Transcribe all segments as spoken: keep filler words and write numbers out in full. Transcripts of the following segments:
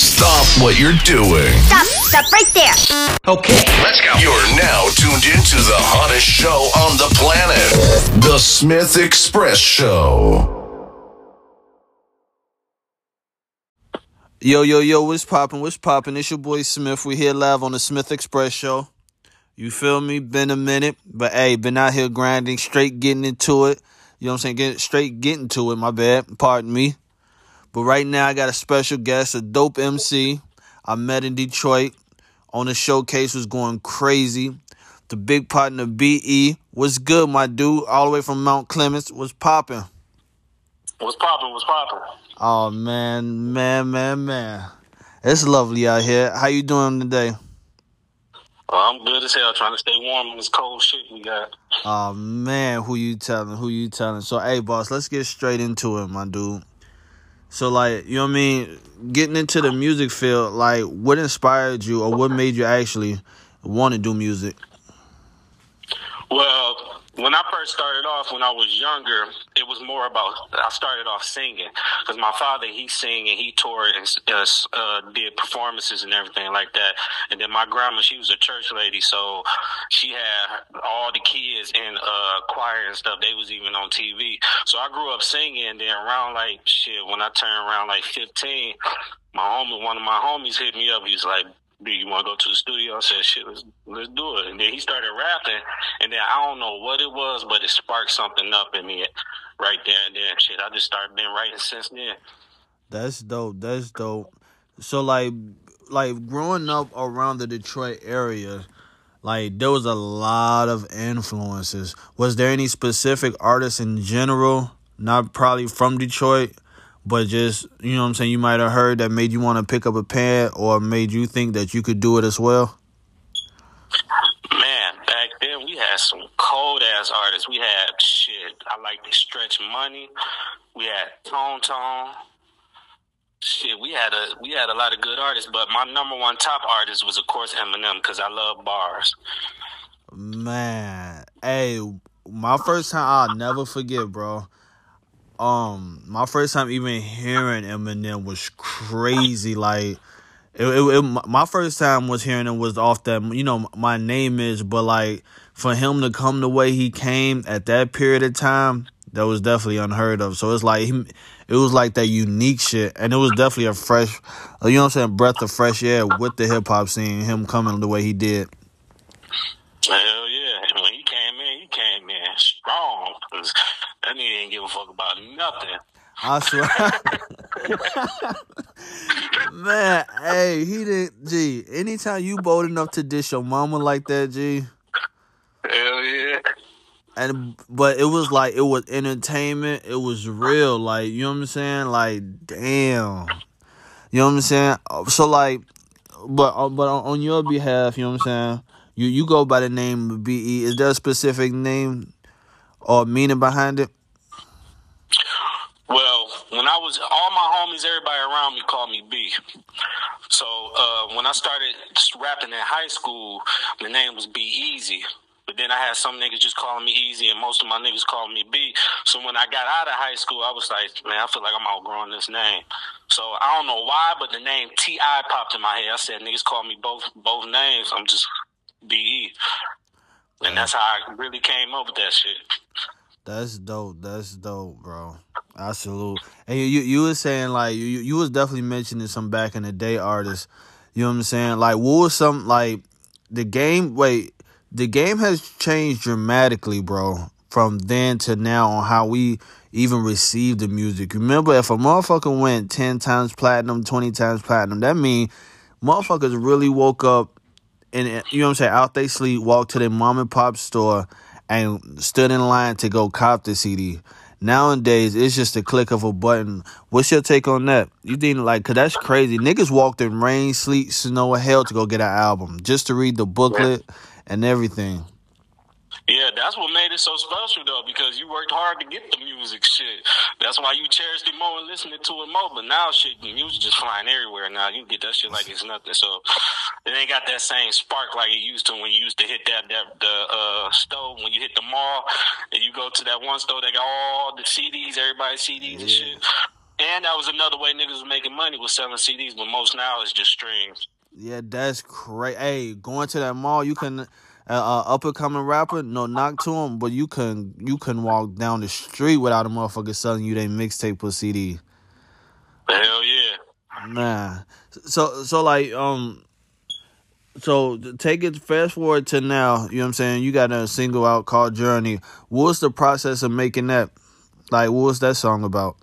Stop what you're doing. Stop. Stop right there. Okay, let's go. You're now tuned into the hottest show on the planet, The Smith Express Show. Yo, yo, yo, what's poppin', what's poppin'? It's your boy Smith. We're here live on The Smith Express Show. You feel me? Been a minute, but hey, been out here grinding, straight getting into it. You know what I'm saying? Get, straight getting to it, my bad. Pardon me. But right now, I got a special guest, a dope M C I met in Detroit on the showcase, was going crazy. The big partner, B E What's good, my dude? All the way from Mount Clemens. What's poppin'? What's poppin', what's poppin'? Oh, man, man, man, man. It's lovely out here. How you doing today? Well, I'm good as hell, trying to stay warm in this cold shit we got. Oh, man, who you telling? Who you telling? So, hey, boss, let's get straight into it, my dude. So, like, you know what I mean? Getting into the music field, like, what inspired you or what made you actually want to do music? Well... When I first started off, when I was younger, it was more about, I started off singing, because my father, he sang and he toured and uh, uh, did performances and everything like that. And then my grandma, she was a church lady, so she had all the kids in uh, choir and stuff. They was even on T V. So I grew up singing, and then around like, shit, when I turned around like fifteen, my homie, one of my homies hit me up. He was like, do you want to go to the studio? I said, shit, let's, let's do it. And then he started rapping, and then I don't know what it was, but it sparked something up in me right there. And then, shit, I just started been writing since then. That's dope. That's dope. So, like, like growing up around the Detroit area, like, there was a lot of influences. Was there any specific artists in general, not probably from Detroit, but just, you know what I'm saying, you might have heard that made you want to pick up a pad or made you think that you could do it as well? Man, back then we had some cold-ass artists. We had, shit, I like to Stretch Money. We had Tone Tone. Shit, we had a we had a lot of good artists, but my number one top artist was, of course, Eminem, because I love bars. Man, hey, my first time, I'll never forget, bro. Um, my first time even hearing Eminem was crazy. Like, it, it, it, my first time was hearing him was off that, you know, My Name Is. But like, for him to come the way he came at that period of time, that was definitely unheard of. So it's like he, it was like that unique shit, and it was definitely a fresh, you know what I'm saying, breath of fresh air with the hip hop scene. Him coming the way he did. Hell yeah! When he came in, he came in strong. That nigga didn't give a fuck about nothing. I swear. Man, hey, he didn't. G, anytime you bold enough to dish your mama like that, G. Hell yeah. And but it was like, it was entertainment. It was real. Like, you know what I'm saying? Like, damn. You know what I'm saying? So like, but but on your behalf, you know what I'm saying? You you go by the name of B E Is there a specific name or meaning behind it? Well, when I was, all my homies, everybody around me called me B. So uh, when I started rapping in high school, the name was B Easy. But then I had some niggas just calling me Easy, and most of my niggas called me B. So when I got out of high school, I was like, man, I feel like I'm outgrowing this name. So I don't know why, but the name T I popped in my head. I said, niggas call me both both names. I'm just B E And that's how I really came up with that shit. That's dope. That's dope, bro. Absolute. And you, you, you was saying, like, you, you was definitely mentioning some back in the day artists. You know what I'm saying? Like, what was some, like, the game, wait, the game has changed dramatically, bro, from then to now on how we even receive the music. Remember, if a motherfucker went ten times platinum, twenty times platinum, that means motherfuckers really woke up and, you know what I'm saying, out they sleep, walked to their mom and pop store and stood in line to go cop the C D. Nowadays, it's just a click of a button. What's your take on that? You think, like, because that's crazy. Niggas walked in rain, sleet, snow, and hell to go get an album just to read the booklet and everything. Yeah, that's what made it so special, though, because you worked hard to get the music shit. That's why you cherished it more and listened to it more. But now, shit, the music just flying everywhere now. You get that shit like it's nothing. So it ain't got that same spark like it used to when you used to hit that, that the uh, store, when you hit the mall, and you go to that one store that got all the C Ds, everybody's C Ds yeah. and shit. And that was another way niggas was making money, was selling C Ds, but most now it's just streams. Yeah, that's crazy. Hey, going to that mall, you can, uh, uh up and coming rapper, no knock to him, but you can you can walk down the street without a motherfucker selling you their mixtape or C D. Hell yeah. Nah. So so like um, so take it fast forward to now. You know what I'm saying? You got a single out called Journey. What's the process of making that? Like, what was that song about?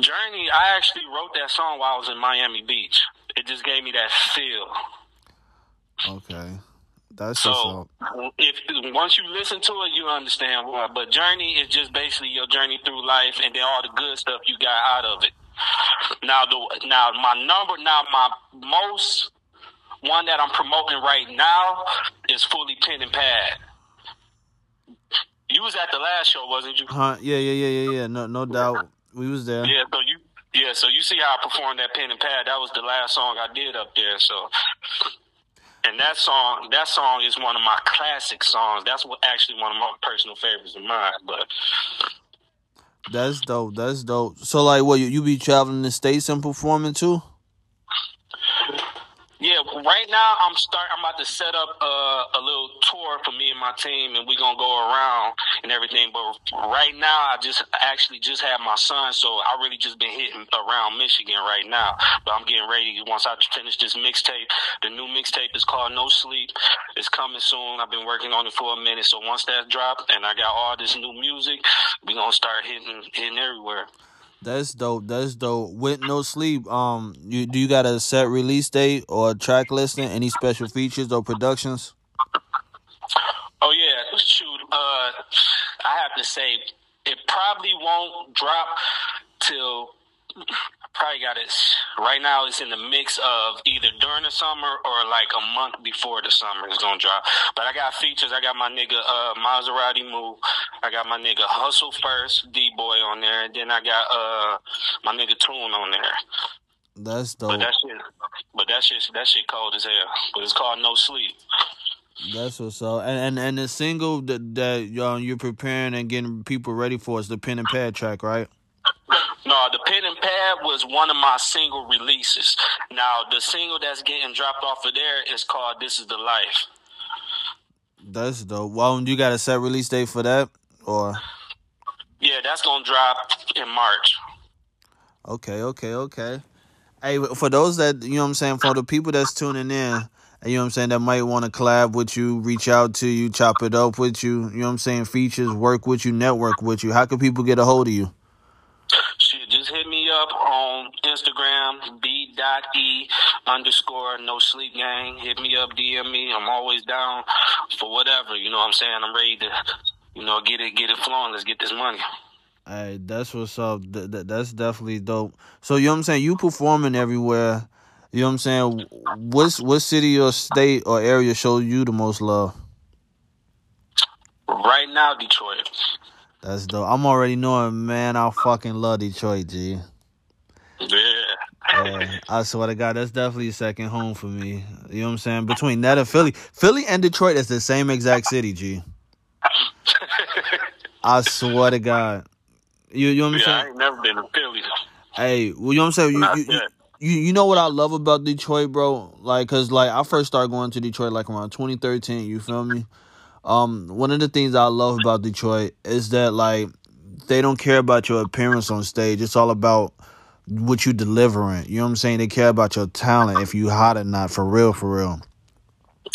Journey, I actually wrote that song while I was in Miami Beach. It just gave me that feel. Okay. That's so, if once you listen to it, you understand why. But Journey is just basically your journey through life and then all the good stuff you got out of it. Now, the, now my number, now my most one that I'm promoting right now is fully Pen and Pad. You was at the last show, wasn't you? Huh? Yeah, yeah, yeah, yeah, yeah. No, no doubt. We was there. Yeah, so you yeah, so you see how I performed that Pen and Pad. That was the last song I did up there, so and that song that song is one of my classic songs. That's what actually one of my personal favorites of mine, but that's dope, that's dope. So like what you, you be traveling the States and performing too? Yeah, right now I'm start. I'm about to set up uh, a little tour for me and my team, and we're gonna go around and everything. But right now, I just actually just had my son, so I really just been hitting around Michigan right now. But I'm getting ready once I finish this mixtape. The new mixtape is called No Sleep. It's coming soon. I've been working on it for a minute, so once that drops and I got all this new music, we gonna start hitting hitting everywhere. That's dope. That's dope. With No Sleep, um, you do you got a set release date or a track listing? Any special features or productions? Oh yeah, shoot. Uh, I have to say it probably won't drop till probably got it. Right now, it's in the mix of either during the summer or like a month before the summer is gonna drop. But I got features. I got my nigga uh, Maserati Moo. I got my nigga Hustle First D-Boy on there, and then I got uh my nigga Tune on there. That's dope. But that shit, but that shit, that shit cold as hell. But it's called No Sleep. That's what's up. And and and the single that that uh, you're preparing and getting people ready for is the Pen and Pad track, right? No, the Pen and Pad was one of my single releases. Now, the single that's getting dropped off of there is called This Is The Life. That's dope. Well, you got a set release date for that? Or yeah, that's going to drop in March. Okay, okay, okay. Hey, for those that, you know what I'm saying, for the people that's tuning in, you know what I'm saying, that might want to collab with you, reach out to you, chop it up with you, you know what I'm saying, features, work with you, network with you, how can people get a hold of you? Shit, just hit me up on Instagram, B.E. underscore No Sleep Gang. Hit me up, D M me. I'm always down for whatever. You know what I'm saying? I'm ready to, you know, get it, get it flowing. Let's get this money. Hey, that's what's up. Th- th- that's definitely dope. So, you know what I'm saying? You performing everywhere. You know what I'm saying? What's, what city or state or area shows you the most love? Right now, Detroit. That's dope. I'm already knowing, man. I fucking love Detroit, G. Yeah. uh, I swear to God, that's definitely a second home for me. You know what I'm saying? Between that and Philly. Philly and Detroit is the same exact city, G. I swear to God. You, you know what I'm yeah, saying? I ain't never been to Philly. Hey, well, you know what I'm saying? You, you, you, you, you know what I love about Detroit, bro? Like, because, like, I first started going to Detroit, like, around twenty thirteen. You feel me? Um, one of the things I love about Detroit is that, like, they don't care about your appearance on stage. It's all about what you delivering. You know what I'm saying? They care about your talent, if you hot or not, for real, for real.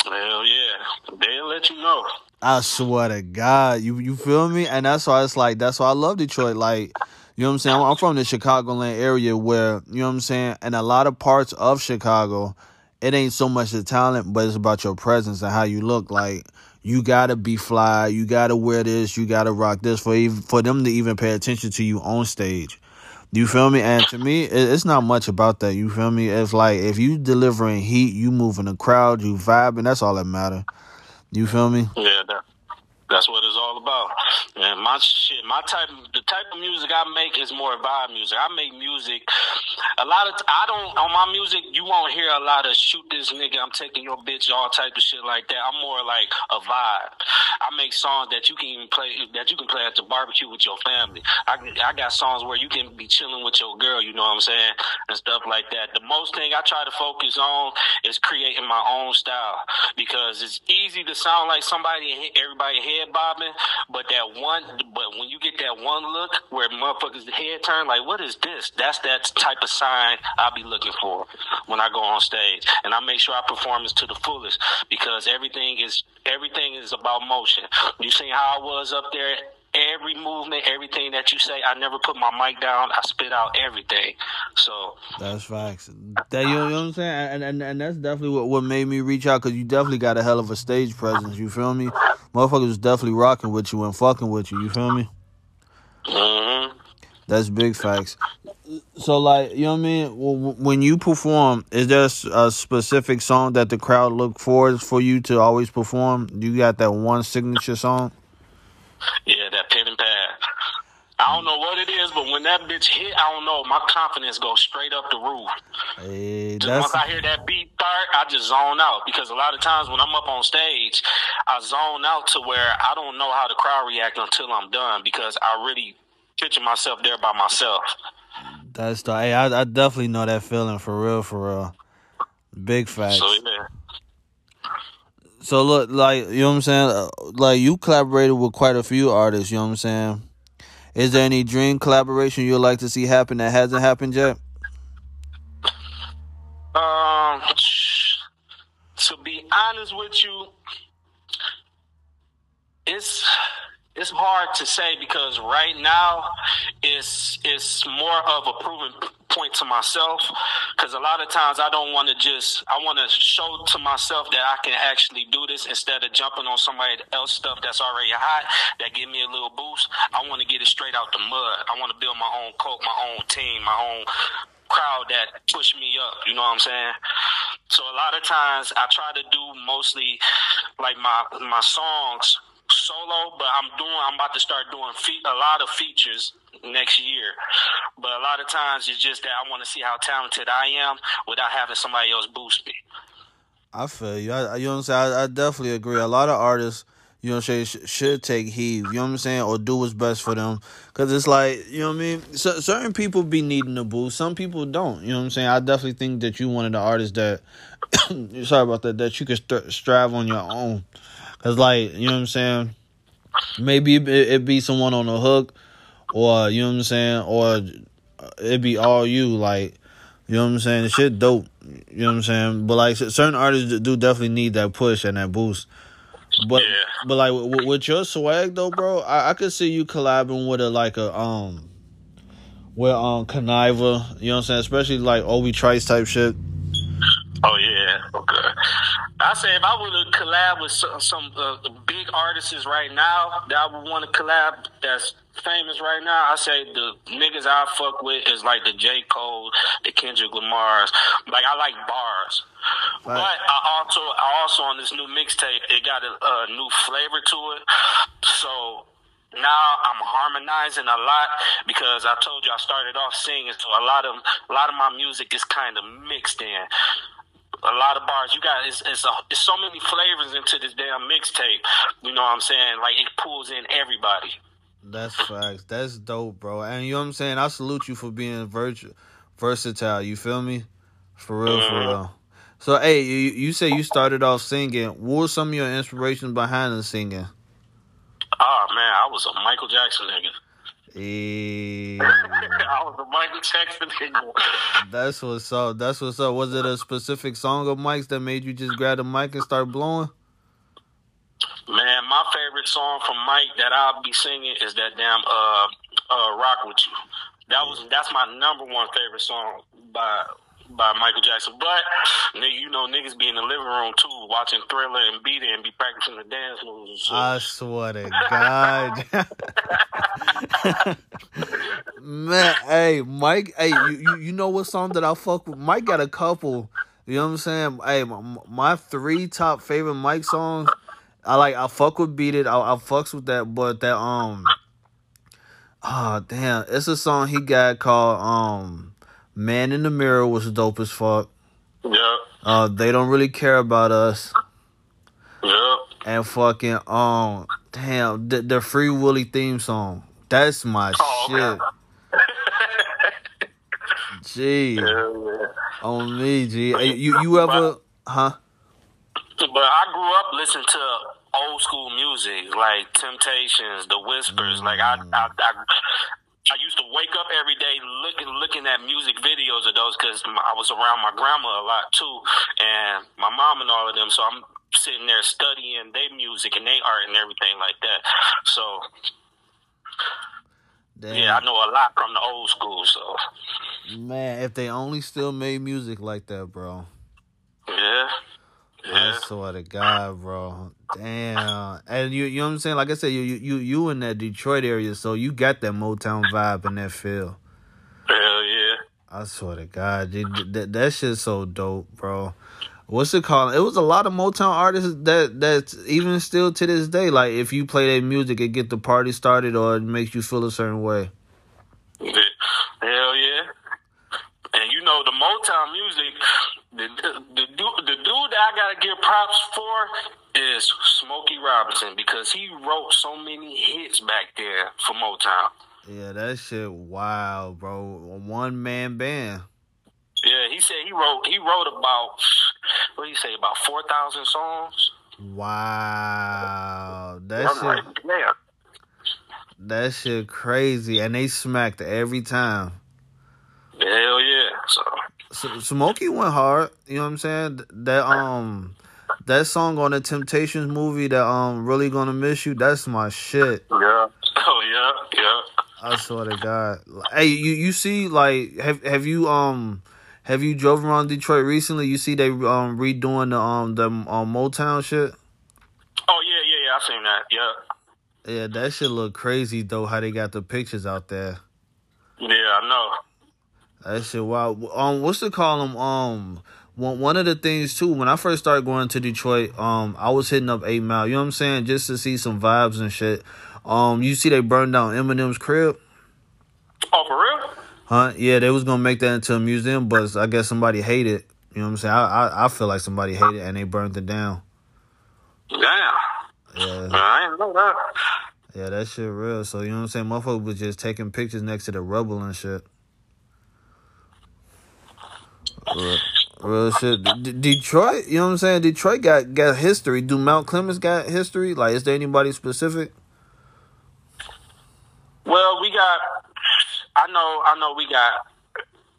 Hell yeah. They'll let you know. I swear to God. You you feel me? And that's why it's like, that's why I love Detroit. Like, you know what I'm saying? I'm from the Chicagoland area where, you know what I'm saying, and a lot of parts of Chicago, it ain't so much the talent, but it's about your presence and how you look. Like, you gotta be fly. You gotta wear this. You gotta rock this for even, for them to even pay attention to you on stage. You feel me? And to me, it's not much about that. You feel me? It's like if you delivering heat, you moving the crowd, you vibing. That's all that matter. You feel me? Yeah. That, That's what it's all about. And my shit, my type, the type of music I make is more vibe music. I make music. A lot of, I don't, on my music, you won't hear a lot of shoot this nigga, I'm taking your bitch, all type of shit like that. I'm more like a vibe. I make songs that you can even play, that you can play at the barbecue with your family. I, I got songs where you can be chilling with your girl, you know what I'm saying? And stuff like that. The most thing I try to focus on is creating my own style, because it's easy to sound like somebody and hit everybody head bobbing, but that one, but when you get that one look where motherfuckers head turn, like, what is this? That's that type of sign I'll be looking for when I go on stage, and I make sure I perform this to the fullest, because everything is everything is about motion. You see how I was up there. Every movement, everything that you say, I never put my mic down. I spit out everything. So that's facts. That, you know what I'm saying, and and, and that's definitely what, what made me reach out, because you definitely got a hell of a stage presence. You feel me? Motherfuckers was definitely rocking with you and fucking with you. You feel me? Mm-hmm. That's big facts. So, like, you know what I mean? When you perform, is there a specific song that the crowd look for for you to always perform? You got that one signature song? Yeah, that Pen and Pad. I don't know what it is, but when that bitch hit, I don't know, my confidence goes straight up the roof. Hey, just that's... Once I hear that beat start, I just zone out, because a lot of times when I'm up on stage, I zone out to where I don't know how the crowd react until I'm done, because I really picture myself there by myself. That's the... Hey, I, I definitely know that feeling, for real, for real. Big facts. So, yeah. So, look, like, you know what I'm saying? Like, you collaborated with quite a few artists, you know what I'm saying? Is there any dream collaboration you'd like to see happen that hasn't happened yet? Um, to be honest with you, it's... It's hard to say, because right now it's it's more of a proven point to myself, because a lot of times I don't want to just, I want to show to myself that I can actually do this, instead of jumping on somebody else's stuff that's already hot, that give me a little boost. I want to get it straight out the mud. I want to build my own cult, my own team, my own crowd that push me up, you know what I'm saying? So a lot of times I try to do mostly like my my songs solo, but I'm doing. I'm about to start doing fe- a lot of features next year. But a lot of times it's just that I want to see how talented I am without having somebody else boost me. I feel you. I, you know what I'm saying? I, I definitely agree. A lot of artists, you know what I'm saying, sh- should take heed, you know what I'm saying, or do what's best for them. Because it's like, you know what I mean? C- certain people be needing a boost. Some people don't. You know what I'm saying? I definitely think that you one of the artists that, sorry about that, that you can st- strive on your own. Cause, like, you know what I'm saying, maybe it, it be someone on the hook, or you know what I'm saying, or it be all you, like, you know what I'm saying. The shit dope, you know what I'm saying. But like certain artists do definitely need that push and that boost. But yeah. but like with, with your swag though, bro, I, I could see you collabing with a like a um, with um Conniva, you know what I'm saying, especially like Obi Trice type shit. Oh yeah, okay. I say if I were to collab with some, some uh, big artists right now that I would want to collab that's famous right now, I say the niggas I fuck with is like the J. Cole, the Kendrick Lamars. Like, I like bars. Right. But I also, I also on this new mixtape, it got a, a new flavor to it. So now I'm harmonizing a lot, because I told you I started off singing, so a lot of, a lot of my music is kind of mixed in. A lot of bars, you got, it's, it's, a, it's so many flavors into this damn mixtape, you know what I'm saying? Like, it pulls in everybody. That's facts. That's dope, bro. And you know what I'm saying? I salute you for being virtu- versatile, you feel me? For real, mm-hmm. for real. So, hey, you, you say you started off singing. What was some of your inspirations behind the singing? Oh, man, I was a Michael Jackson nigga. Hey. I was a Michael Jackson nigga. That's what's up. That's what's up. Was it a specific song of Mike's that made you just grab the mic and start blowing? Man, my favorite song from Mike that I'll be singing is that damn uh uh Rock With You. That was that's my number one favorite song by by Michael Jackson. But nigga, you know niggas be in the living room too, watching Thriller and Beat It and be practicing the dance moves and shit. I swear to God. Man, hey, Mike, hey, you, you, you know what song that I fuck with? Mike got a couple, you know what I'm saying? Hey, my, my three top favorite Mike songs I like I fuck with Beat It. I, I fucks with that, but that um oh damn, it's a song he got called um Man in the Mirror was dope as fuck. Yeah. Uh They Don't Really Care About Us. Yeah. And fucking um damn the, the Free Willy theme song. That's my oh, shit. Okay. Gee. Yeah, yeah. On me, G. Hey, you you ever huh? But I grew up listening to old school music, like Temptations, The Whispers. Mm. Like I, I, I, I used to wake up every day looking, looking at music videos of those because I was around my grandma a lot too, and my mom and all of them. So I'm sitting there studying their music and their art and everything like that. So, damn. Yeah, I know a lot from the old school. So, man, if they only still made music like that, bro. Yeah. Yeah. I swear to God, bro. Damn. And you you know what I'm saying? Like I said, you you you in that Detroit area, so you got that Motown vibe and that feel. Hell yeah. I swear to God. Dude, that, that shit's so dope, bro. What's it called? It was a lot of Motown artists that that's even still to this day. Like, if you play their music, it get the party started or it makes you feel a certain way. Yeah. Hell yeah. And you know, the Motown music... The, the, the, dude, the dude that I gotta give props for is Smokey Robinson because he wrote so many hits back there for Motown. Yeah, that shit, wow, bro. One man band. Yeah, he said he wrote he wrote about what do you say about four thousand songs. Wow, that shit, like, yeah. That shit crazy, and they smacked every time. Hell yeah, so. So, Smokey went hard, you know what I'm saying? That um, that song on the Temptations movie, that um, Really Gonna Miss You, that's my shit. Yeah, oh yeah, yeah. I swear to God. Hey, you, you see, like, have have you um, have you drove around Detroit recently? You see they um redoing the um the um, Motown shit. Oh yeah, yeah, yeah. I seen that. Yeah. Yeah, that shit look crazy though. How they got the pictures out there? Yeah, I know. That shit wild. Um, what's the call them? Um, one one of the things too. When I first started going to Detroit, um, I was hitting up eight mile. You know what I'm saying? Just to see some vibes and shit. Um, you see they burned down Eminem's crib. Oh, for real? Huh? Yeah, they was gonna make that into a museum, but I guess somebody hated. You know what I'm saying? I I, I feel like somebody hated and they burned it down. Damn. Yeah. I didn't know that. Yeah, that shit real. So you know what I'm saying? Motherfuckers was just taking pictures next to the rubble and shit. Real, real shit. D- Detroit, you know what I'm saying? Detroit got, got history. Do Mount Clemens got history? Like, is there anybody specific? Well, we got, I know, I know we got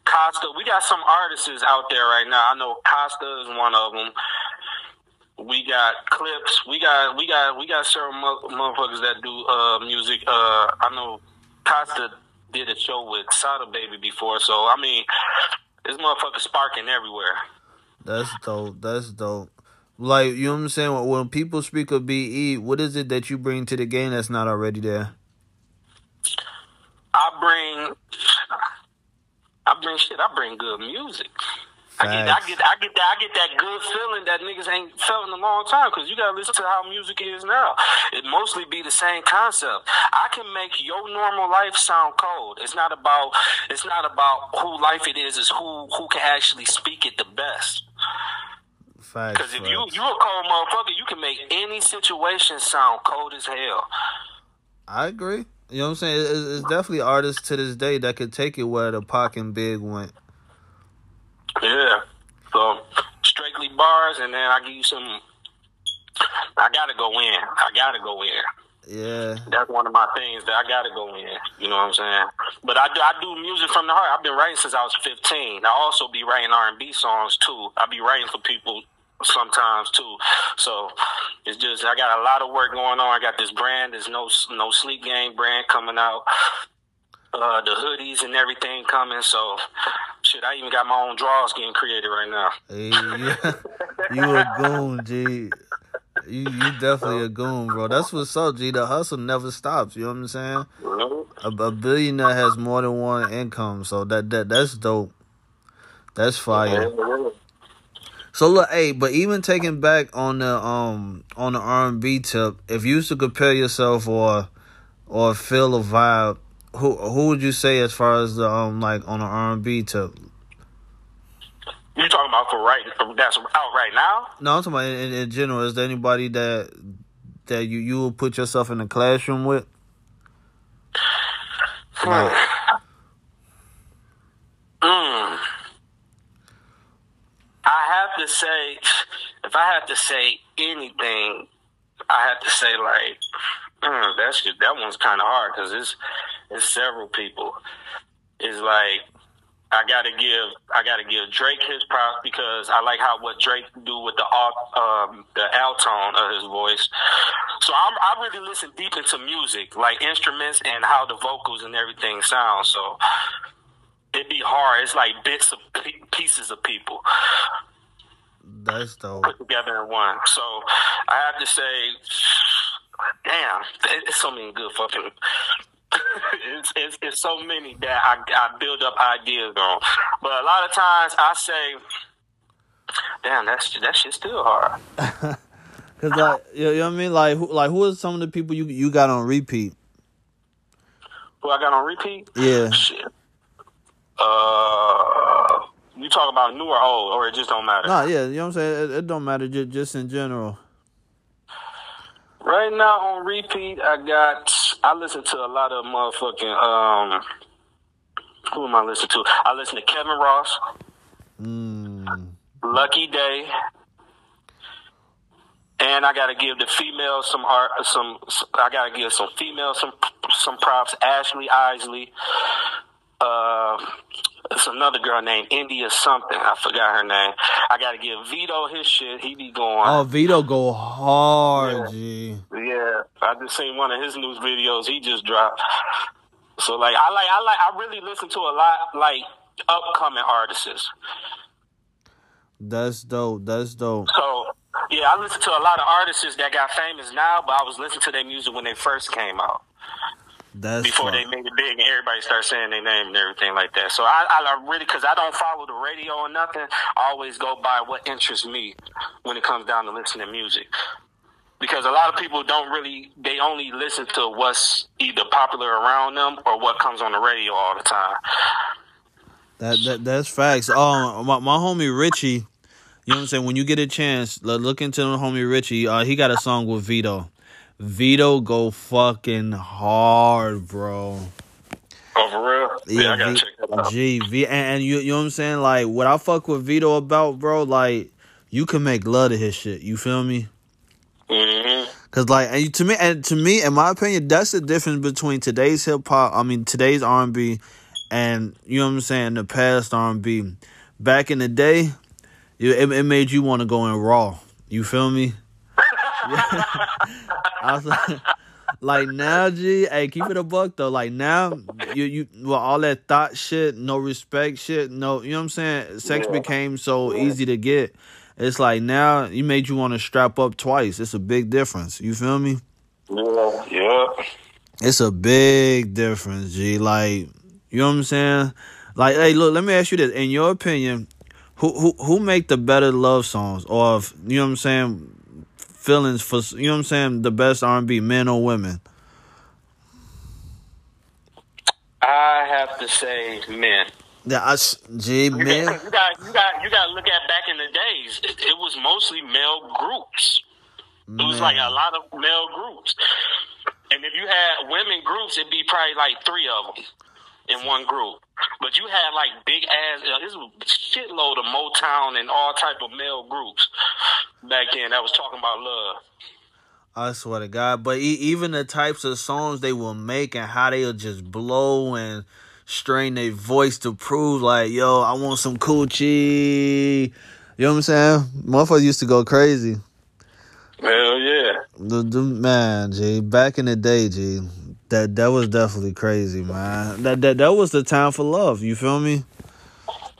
Costa. We got some artists out there right now. I know Costa is one of them. We got Clips. We got, we got, we got certain mo- motherfuckers that do uh, music. Uh, I know Costa did a show with Sada Baby before, so I mean. This motherfucker sparking everywhere. That's dope. That's dope. Like, you know what I'm saying? When people speak of B E, what is it that you bring to the game that's not already there? I bring... I bring shit. I bring good music. I get, I, get, I, get that, I get that good feeling that niggas ain't felt in a long time because you got to listen to how music is now. It mostly be the same concept. I can make your normal life sound cold. It's not about it's not about who life it is. It's who, who can actually speak it the best. Because if you, you a cold motherfucker, you can make any situation sound cold as hell. I agree. You know what I'm saying? It's, it's definitely artists to this day that could take it where the Pac and Big went. Yeah, so strictly bars, and then I give you some. I gotta go in. I gotta go in. Yeah, that's one of my things that I gotta go in. You know what I'm saying? But I do. I do music from the heart. I've been writing since I was fifteen. I also be writing R and B songs too. I be writing for people sometimes too. So it's just I got a lot of work going on. I got this brand. There's no no Sleep Gang brand coming out. Uh, the hoodies and everything coming. So. Shit, I even got my own draws getting created right now. Hey, yeah. You a goon, G. You, you definitely a goon, bro. That's what's up, G. The hustle never stops. You know what I'm saying? A, a billionaire has more than one income, so that that that's dope. That's fire. So look, hey, but even taking back on the um on the R and B tip, if you used to compare yourself or or feel a vibe, who who would you say as far as the um like on the R and B tip? You talking about for right that's out right now? No, I'm talking about in, in general. Is there anybody that that you you would put yourself in the classroom with? Like, mm. I have to say, if I have to say anything, I have to say like mm, that's that one's kind of hard because it's it's several people. It's like. I gotta give I gotta give Drake his props because I like how what Drake do with the um the altone of his voice. So I'm, I really listen deep into music, like instruments and how the vocals and everything sound. So it'd be hard. It's like bits of pieces of people. That's dope. Put together in one. So I have to say, damn, it's so many good fucking. it's, it's, it's so many that I, I build up ideas on. But a lot of times I say, damn, that's, that shit's still hard. Because, like, you know what I mean? Like, who, like, who are some of the people you, you got on repeat? Who I got on repeat? Yeah. Shit. Uh, you talk about new or old, or it just don't matter? Nah, yeah, you know what I'm saying? It, it don't matter, just, just in general. Right now on repeat, I got... I listen to a lot of motherfucking, um, who am I listening to? I listen to Kevin Ross, mm. Lucky Day, and I gotta give the females some art, some, I gotta give some females some, some props, Ashley Isley, uh, it's another girl named India something, I forgot her name. I gotta give Vito his shit. He be going. Oh, Vito go hard, yeah. G. Yeah, I just seen one of his news videos he just dropped. So like, I like, I like, I really listen to a lot like upcoming artists. That's dope. That's dope. So yeah, I listen to a lot of artists that got famous now, but I was listening to their music when they first came out. That's before fun. They made it big and everybody started saying their name and everything like that. So I, I really, because I don't follow the radio or nothing, I always go by what interests me when it comes down to listening to music. Because a lot of people don't really, they only listen to what's either popular around them or what comes on the radio all the time. That, that that's facts. Um, my, my homie Richie, you know what I'm saying? When you get a chance, look into the homie Richie. Uh, he got a song with Vito. Vito go fucking hard, bro. Oh, for real? Yeah, yeah I gotta v- check that out. Gee, v- and, and you, you know what I'm saying? Like, what I fuck with Vito about, bro, like, you can make love to his shit. You feel me? Mm-hmm. Because, like, and to me, and to me, in my opinion, that's the difference between today's hip-hop, I mean, today's R and B, and, you know what I'm saying, the past R and B. Back in the day, it, it made you want to go in raw. You feel me? Yeah. I was like, like now, G, hey, keep it a buck though. Like now, you you well, all that thought shit, no respect shit, no, you know what I'm saying? Sex yeah. became so yeah. easy to get. It's like now you made you want to strap up twice. It's a big difference. You feel me? Yeah, yeah. It's a big difference, G. Like, you know what I'm saying? Like, hey, look, let me ask you this. In your opinion, who who who make the better love songs, or if, you know what I'm saying? Feelings for, you know what I'm saying, the best R and B, men or women? I have to say men. Yeah, I, G, men. You got, you got, you got, you got to look at back in the days. It, it was mostly male groups. It man. was like a lot of male groups. And if you had women groups, it'd be probably like three of them in one group. But you had like big ass, uh, this was a shitload of Motown and all type of male groups back then that was talking about love. I swear to God. But e- even the types of songs they will make and how they'll just blow and strain their voice to prove like, yo, I want some coochie. You know what I'm saying? Motherfuckers used to go crazy. Hell yeah. The, the, man, G, back in the day, G. That that was definitely crazy, man. That that that was the time for love. You feel me?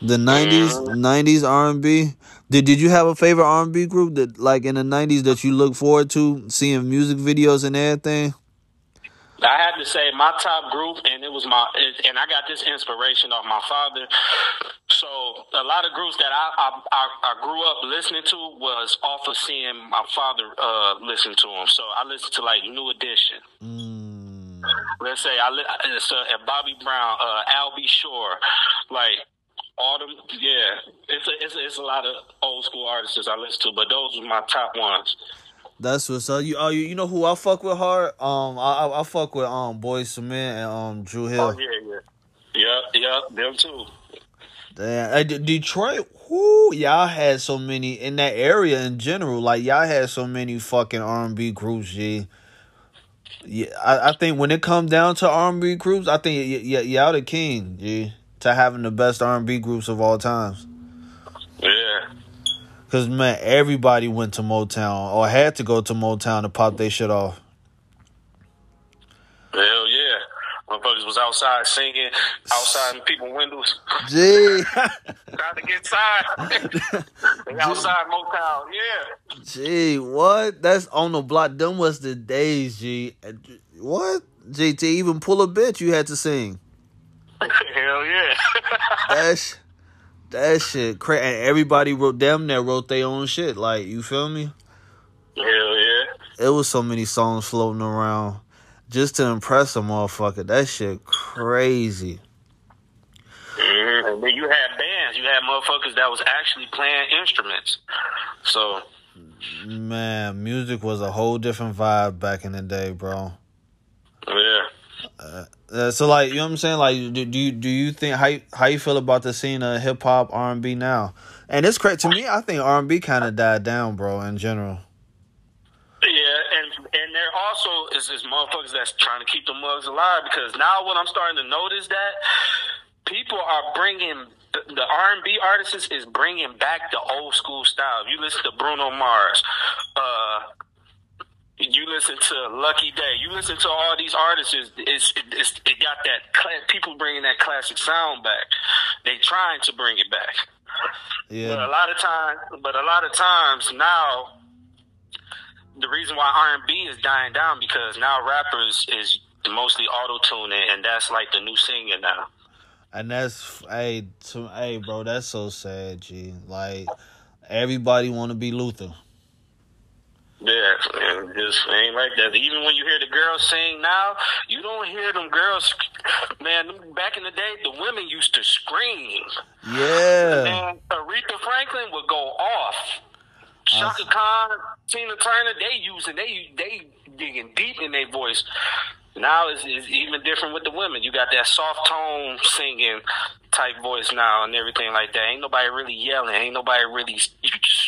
The nineties, nineties R and B. Did did you have a favorite R and B group that like in the nineties that you look forward to seeing music videos and everything? I had to say my top group, and it was my, and I got this inspiration off my father. So a lot of groups that I I, I, I grew up listening to was off of seeing my father uh, listen to them. So I listened to like New Edition. Mm. Let's say I li- so at Bobby Brown, uh, Al B. Shore, like. Autumn, yeah, it's a, it's a, it's a lot of old school artists I listen to, but those are my top ones. That's what's up. You, oh, you, you know who I fuck with hard? Um, I, I, I fuck with um, Boy Cement and um, Drew Hill. Oh yeah, yeah, yeah, yeah, them too. Damn, I, Detroit, whoo, y'all had so many in that area in general. Like y'all had so many fucking R and B groups, G. Yeah, I, I think when it comes down to R and B groups, I think y- y- y'all the king, G. To having the best R and B groups of all times. Yeah. Because, man, everybody went to Motown or had to go to Motown to pop their shit off. Hell yeah. My buddies was outside singing, outside in people's windows. Gee. Trying to get inside. They outside Motown, yeah. Gee, what? That's on the block. Them was the days, G. What? Gee, to even pull a bitch, you had to sing. Hell yeah. That's that shit crazy. And everybody wrote damn near wrote their own shit. Like, you feel me? Hell yeah. It was so many songs floating around just to impress a motherfucker. That shit crazy. Mm-hmm. And then you had bands. You had motherfuckers that was actually playing instruments. So, man, music was a whole different vibe back in the day, bro. Yeah. Uh, uh, so like, you know what I'm saying? Like, do, do you do you think how you, how you feel about the scene of hip hop R and B now? And it's crazy to me. I think R and B kind of died down, bro, in general. Yeah, and and there also is is motherfuckers that's trying to keep the mugs alive, because now what I'm starting to notice that people are bringing the, the R and B artists is bringing back the old school style. You listen to Bruno Mars. Uh, You listen to Lucky Day. You listen to all these artists. It's, it's, it's, it got that cl- people bringing that classic sound back. They trying to bring it back. Yeah. But a lot of time, but a lot of times now, the reason why R and B is dying down because now rappers is mostly auto-tuning, and that's like the new singer now. And that's hey, to, hey, bro. That's so sad, G. Like everybody want to be Luther. Yeah, it just ain't like that. Even when you hear the girls sing now, you don't hear them girls. Man, back in the day, the women used to scream. Yeah. And Aretha Franklin would go off. Shaka Khan, Tina Turner, they using, they they digging deep in their voice. Now it's, it's even different with the women. You got that soft tone singing type voice now and everything like that. Ain't nobody really yelling. Ain't nobody really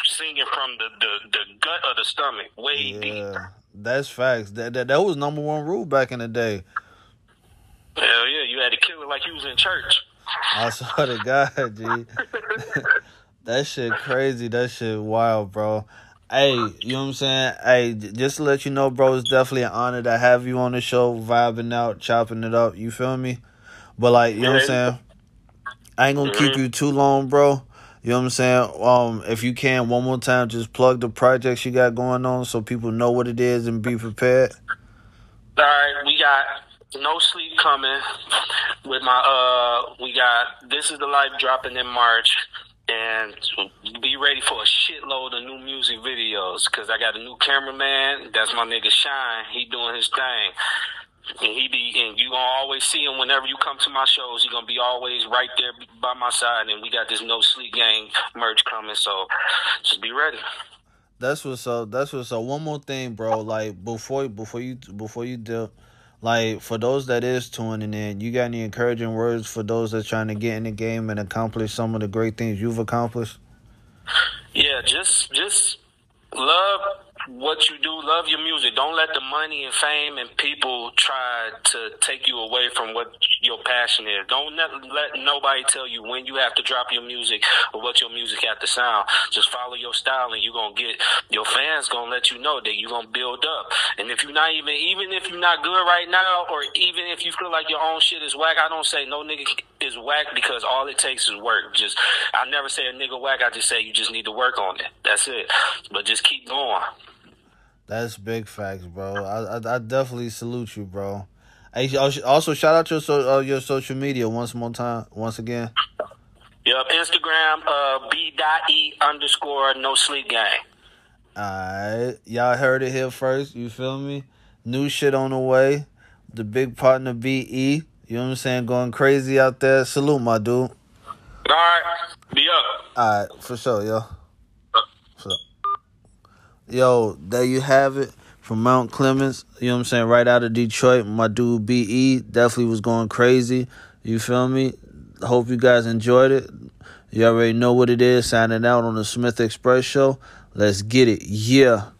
singing from the, the, the gut of the stomach. Way yeah, deep. That's facts. That, that that was number one rule back in the day. Hell yeah. You had to kill it like you was in church. I swear to God, G. That shit crazy. That shit wild, bro. Hey, you know what I'm saying? Hey, just to let you know, bro, it's definitely an honor to have you on the show, vibing out, chopping it up. You feel me? But, like, you know what I'm saying? I ain't going to keep you too long, bro. You know what I'm saying? Um, if you can, one more time, just plug the projects you got going on so people know what it is and be prepared. All right, we got No Sleep coming with my, uh, we got This Is The Life dropping in March. And be ready for a shitload of new music videos, because I got a new cameraman. That's my nigga Shine. He doing his thing. And he be, and you gonna always see him whenever you come to my shows. He gonna be always right there by my side. And we got this No Sleep Gang merch coming, so just be ready. That's what's up. That's what's up. One more thing, bro. Like before, before you, before you dip. Like, for those that is tuning in, you got any encouraging words for those that's trying to get in the game and accomplish some of the great things you've accomplished? Yeah, just just love what you do. Love your music. Don't let the money and fame and people try to take you away from what your passion is. Don't let, let nobody tell you when you have to drop your music or what your music has to sound. Just follow your style, and you're going to get your fans going to let you know that you're going to build up. And if you're not even, even if you're not good right now, or even if you feel like your own shit is whack, I don't say no nigga is whack, because all it takes is work. Just, I never say a nigga whack. I just say you just need to work on it. That's it. But just keep going. That's big facts, bro. I, I I definitely salute you, bro. Hey, also shout out your so, uh, your social media once more time once again. Yep, Instagram uh, B.E. underscore No Sleep Gang. All right, y'all heard it here first. You feel me? New shit on the way. The big partner B E. You know what I'm saying? Going crazy out there. Salute, my dude. All right, be up. All right, for sure, yo. For sure. Yo, there you have it. From Mount Clemens, you know what I'm saying, right out of Detroit, my dude B E definitely was going crazy. You feel me? Hope you guys enjoyed it. You already know what it is. Signing out on the Smith Express Show. Let's get it. Yeah.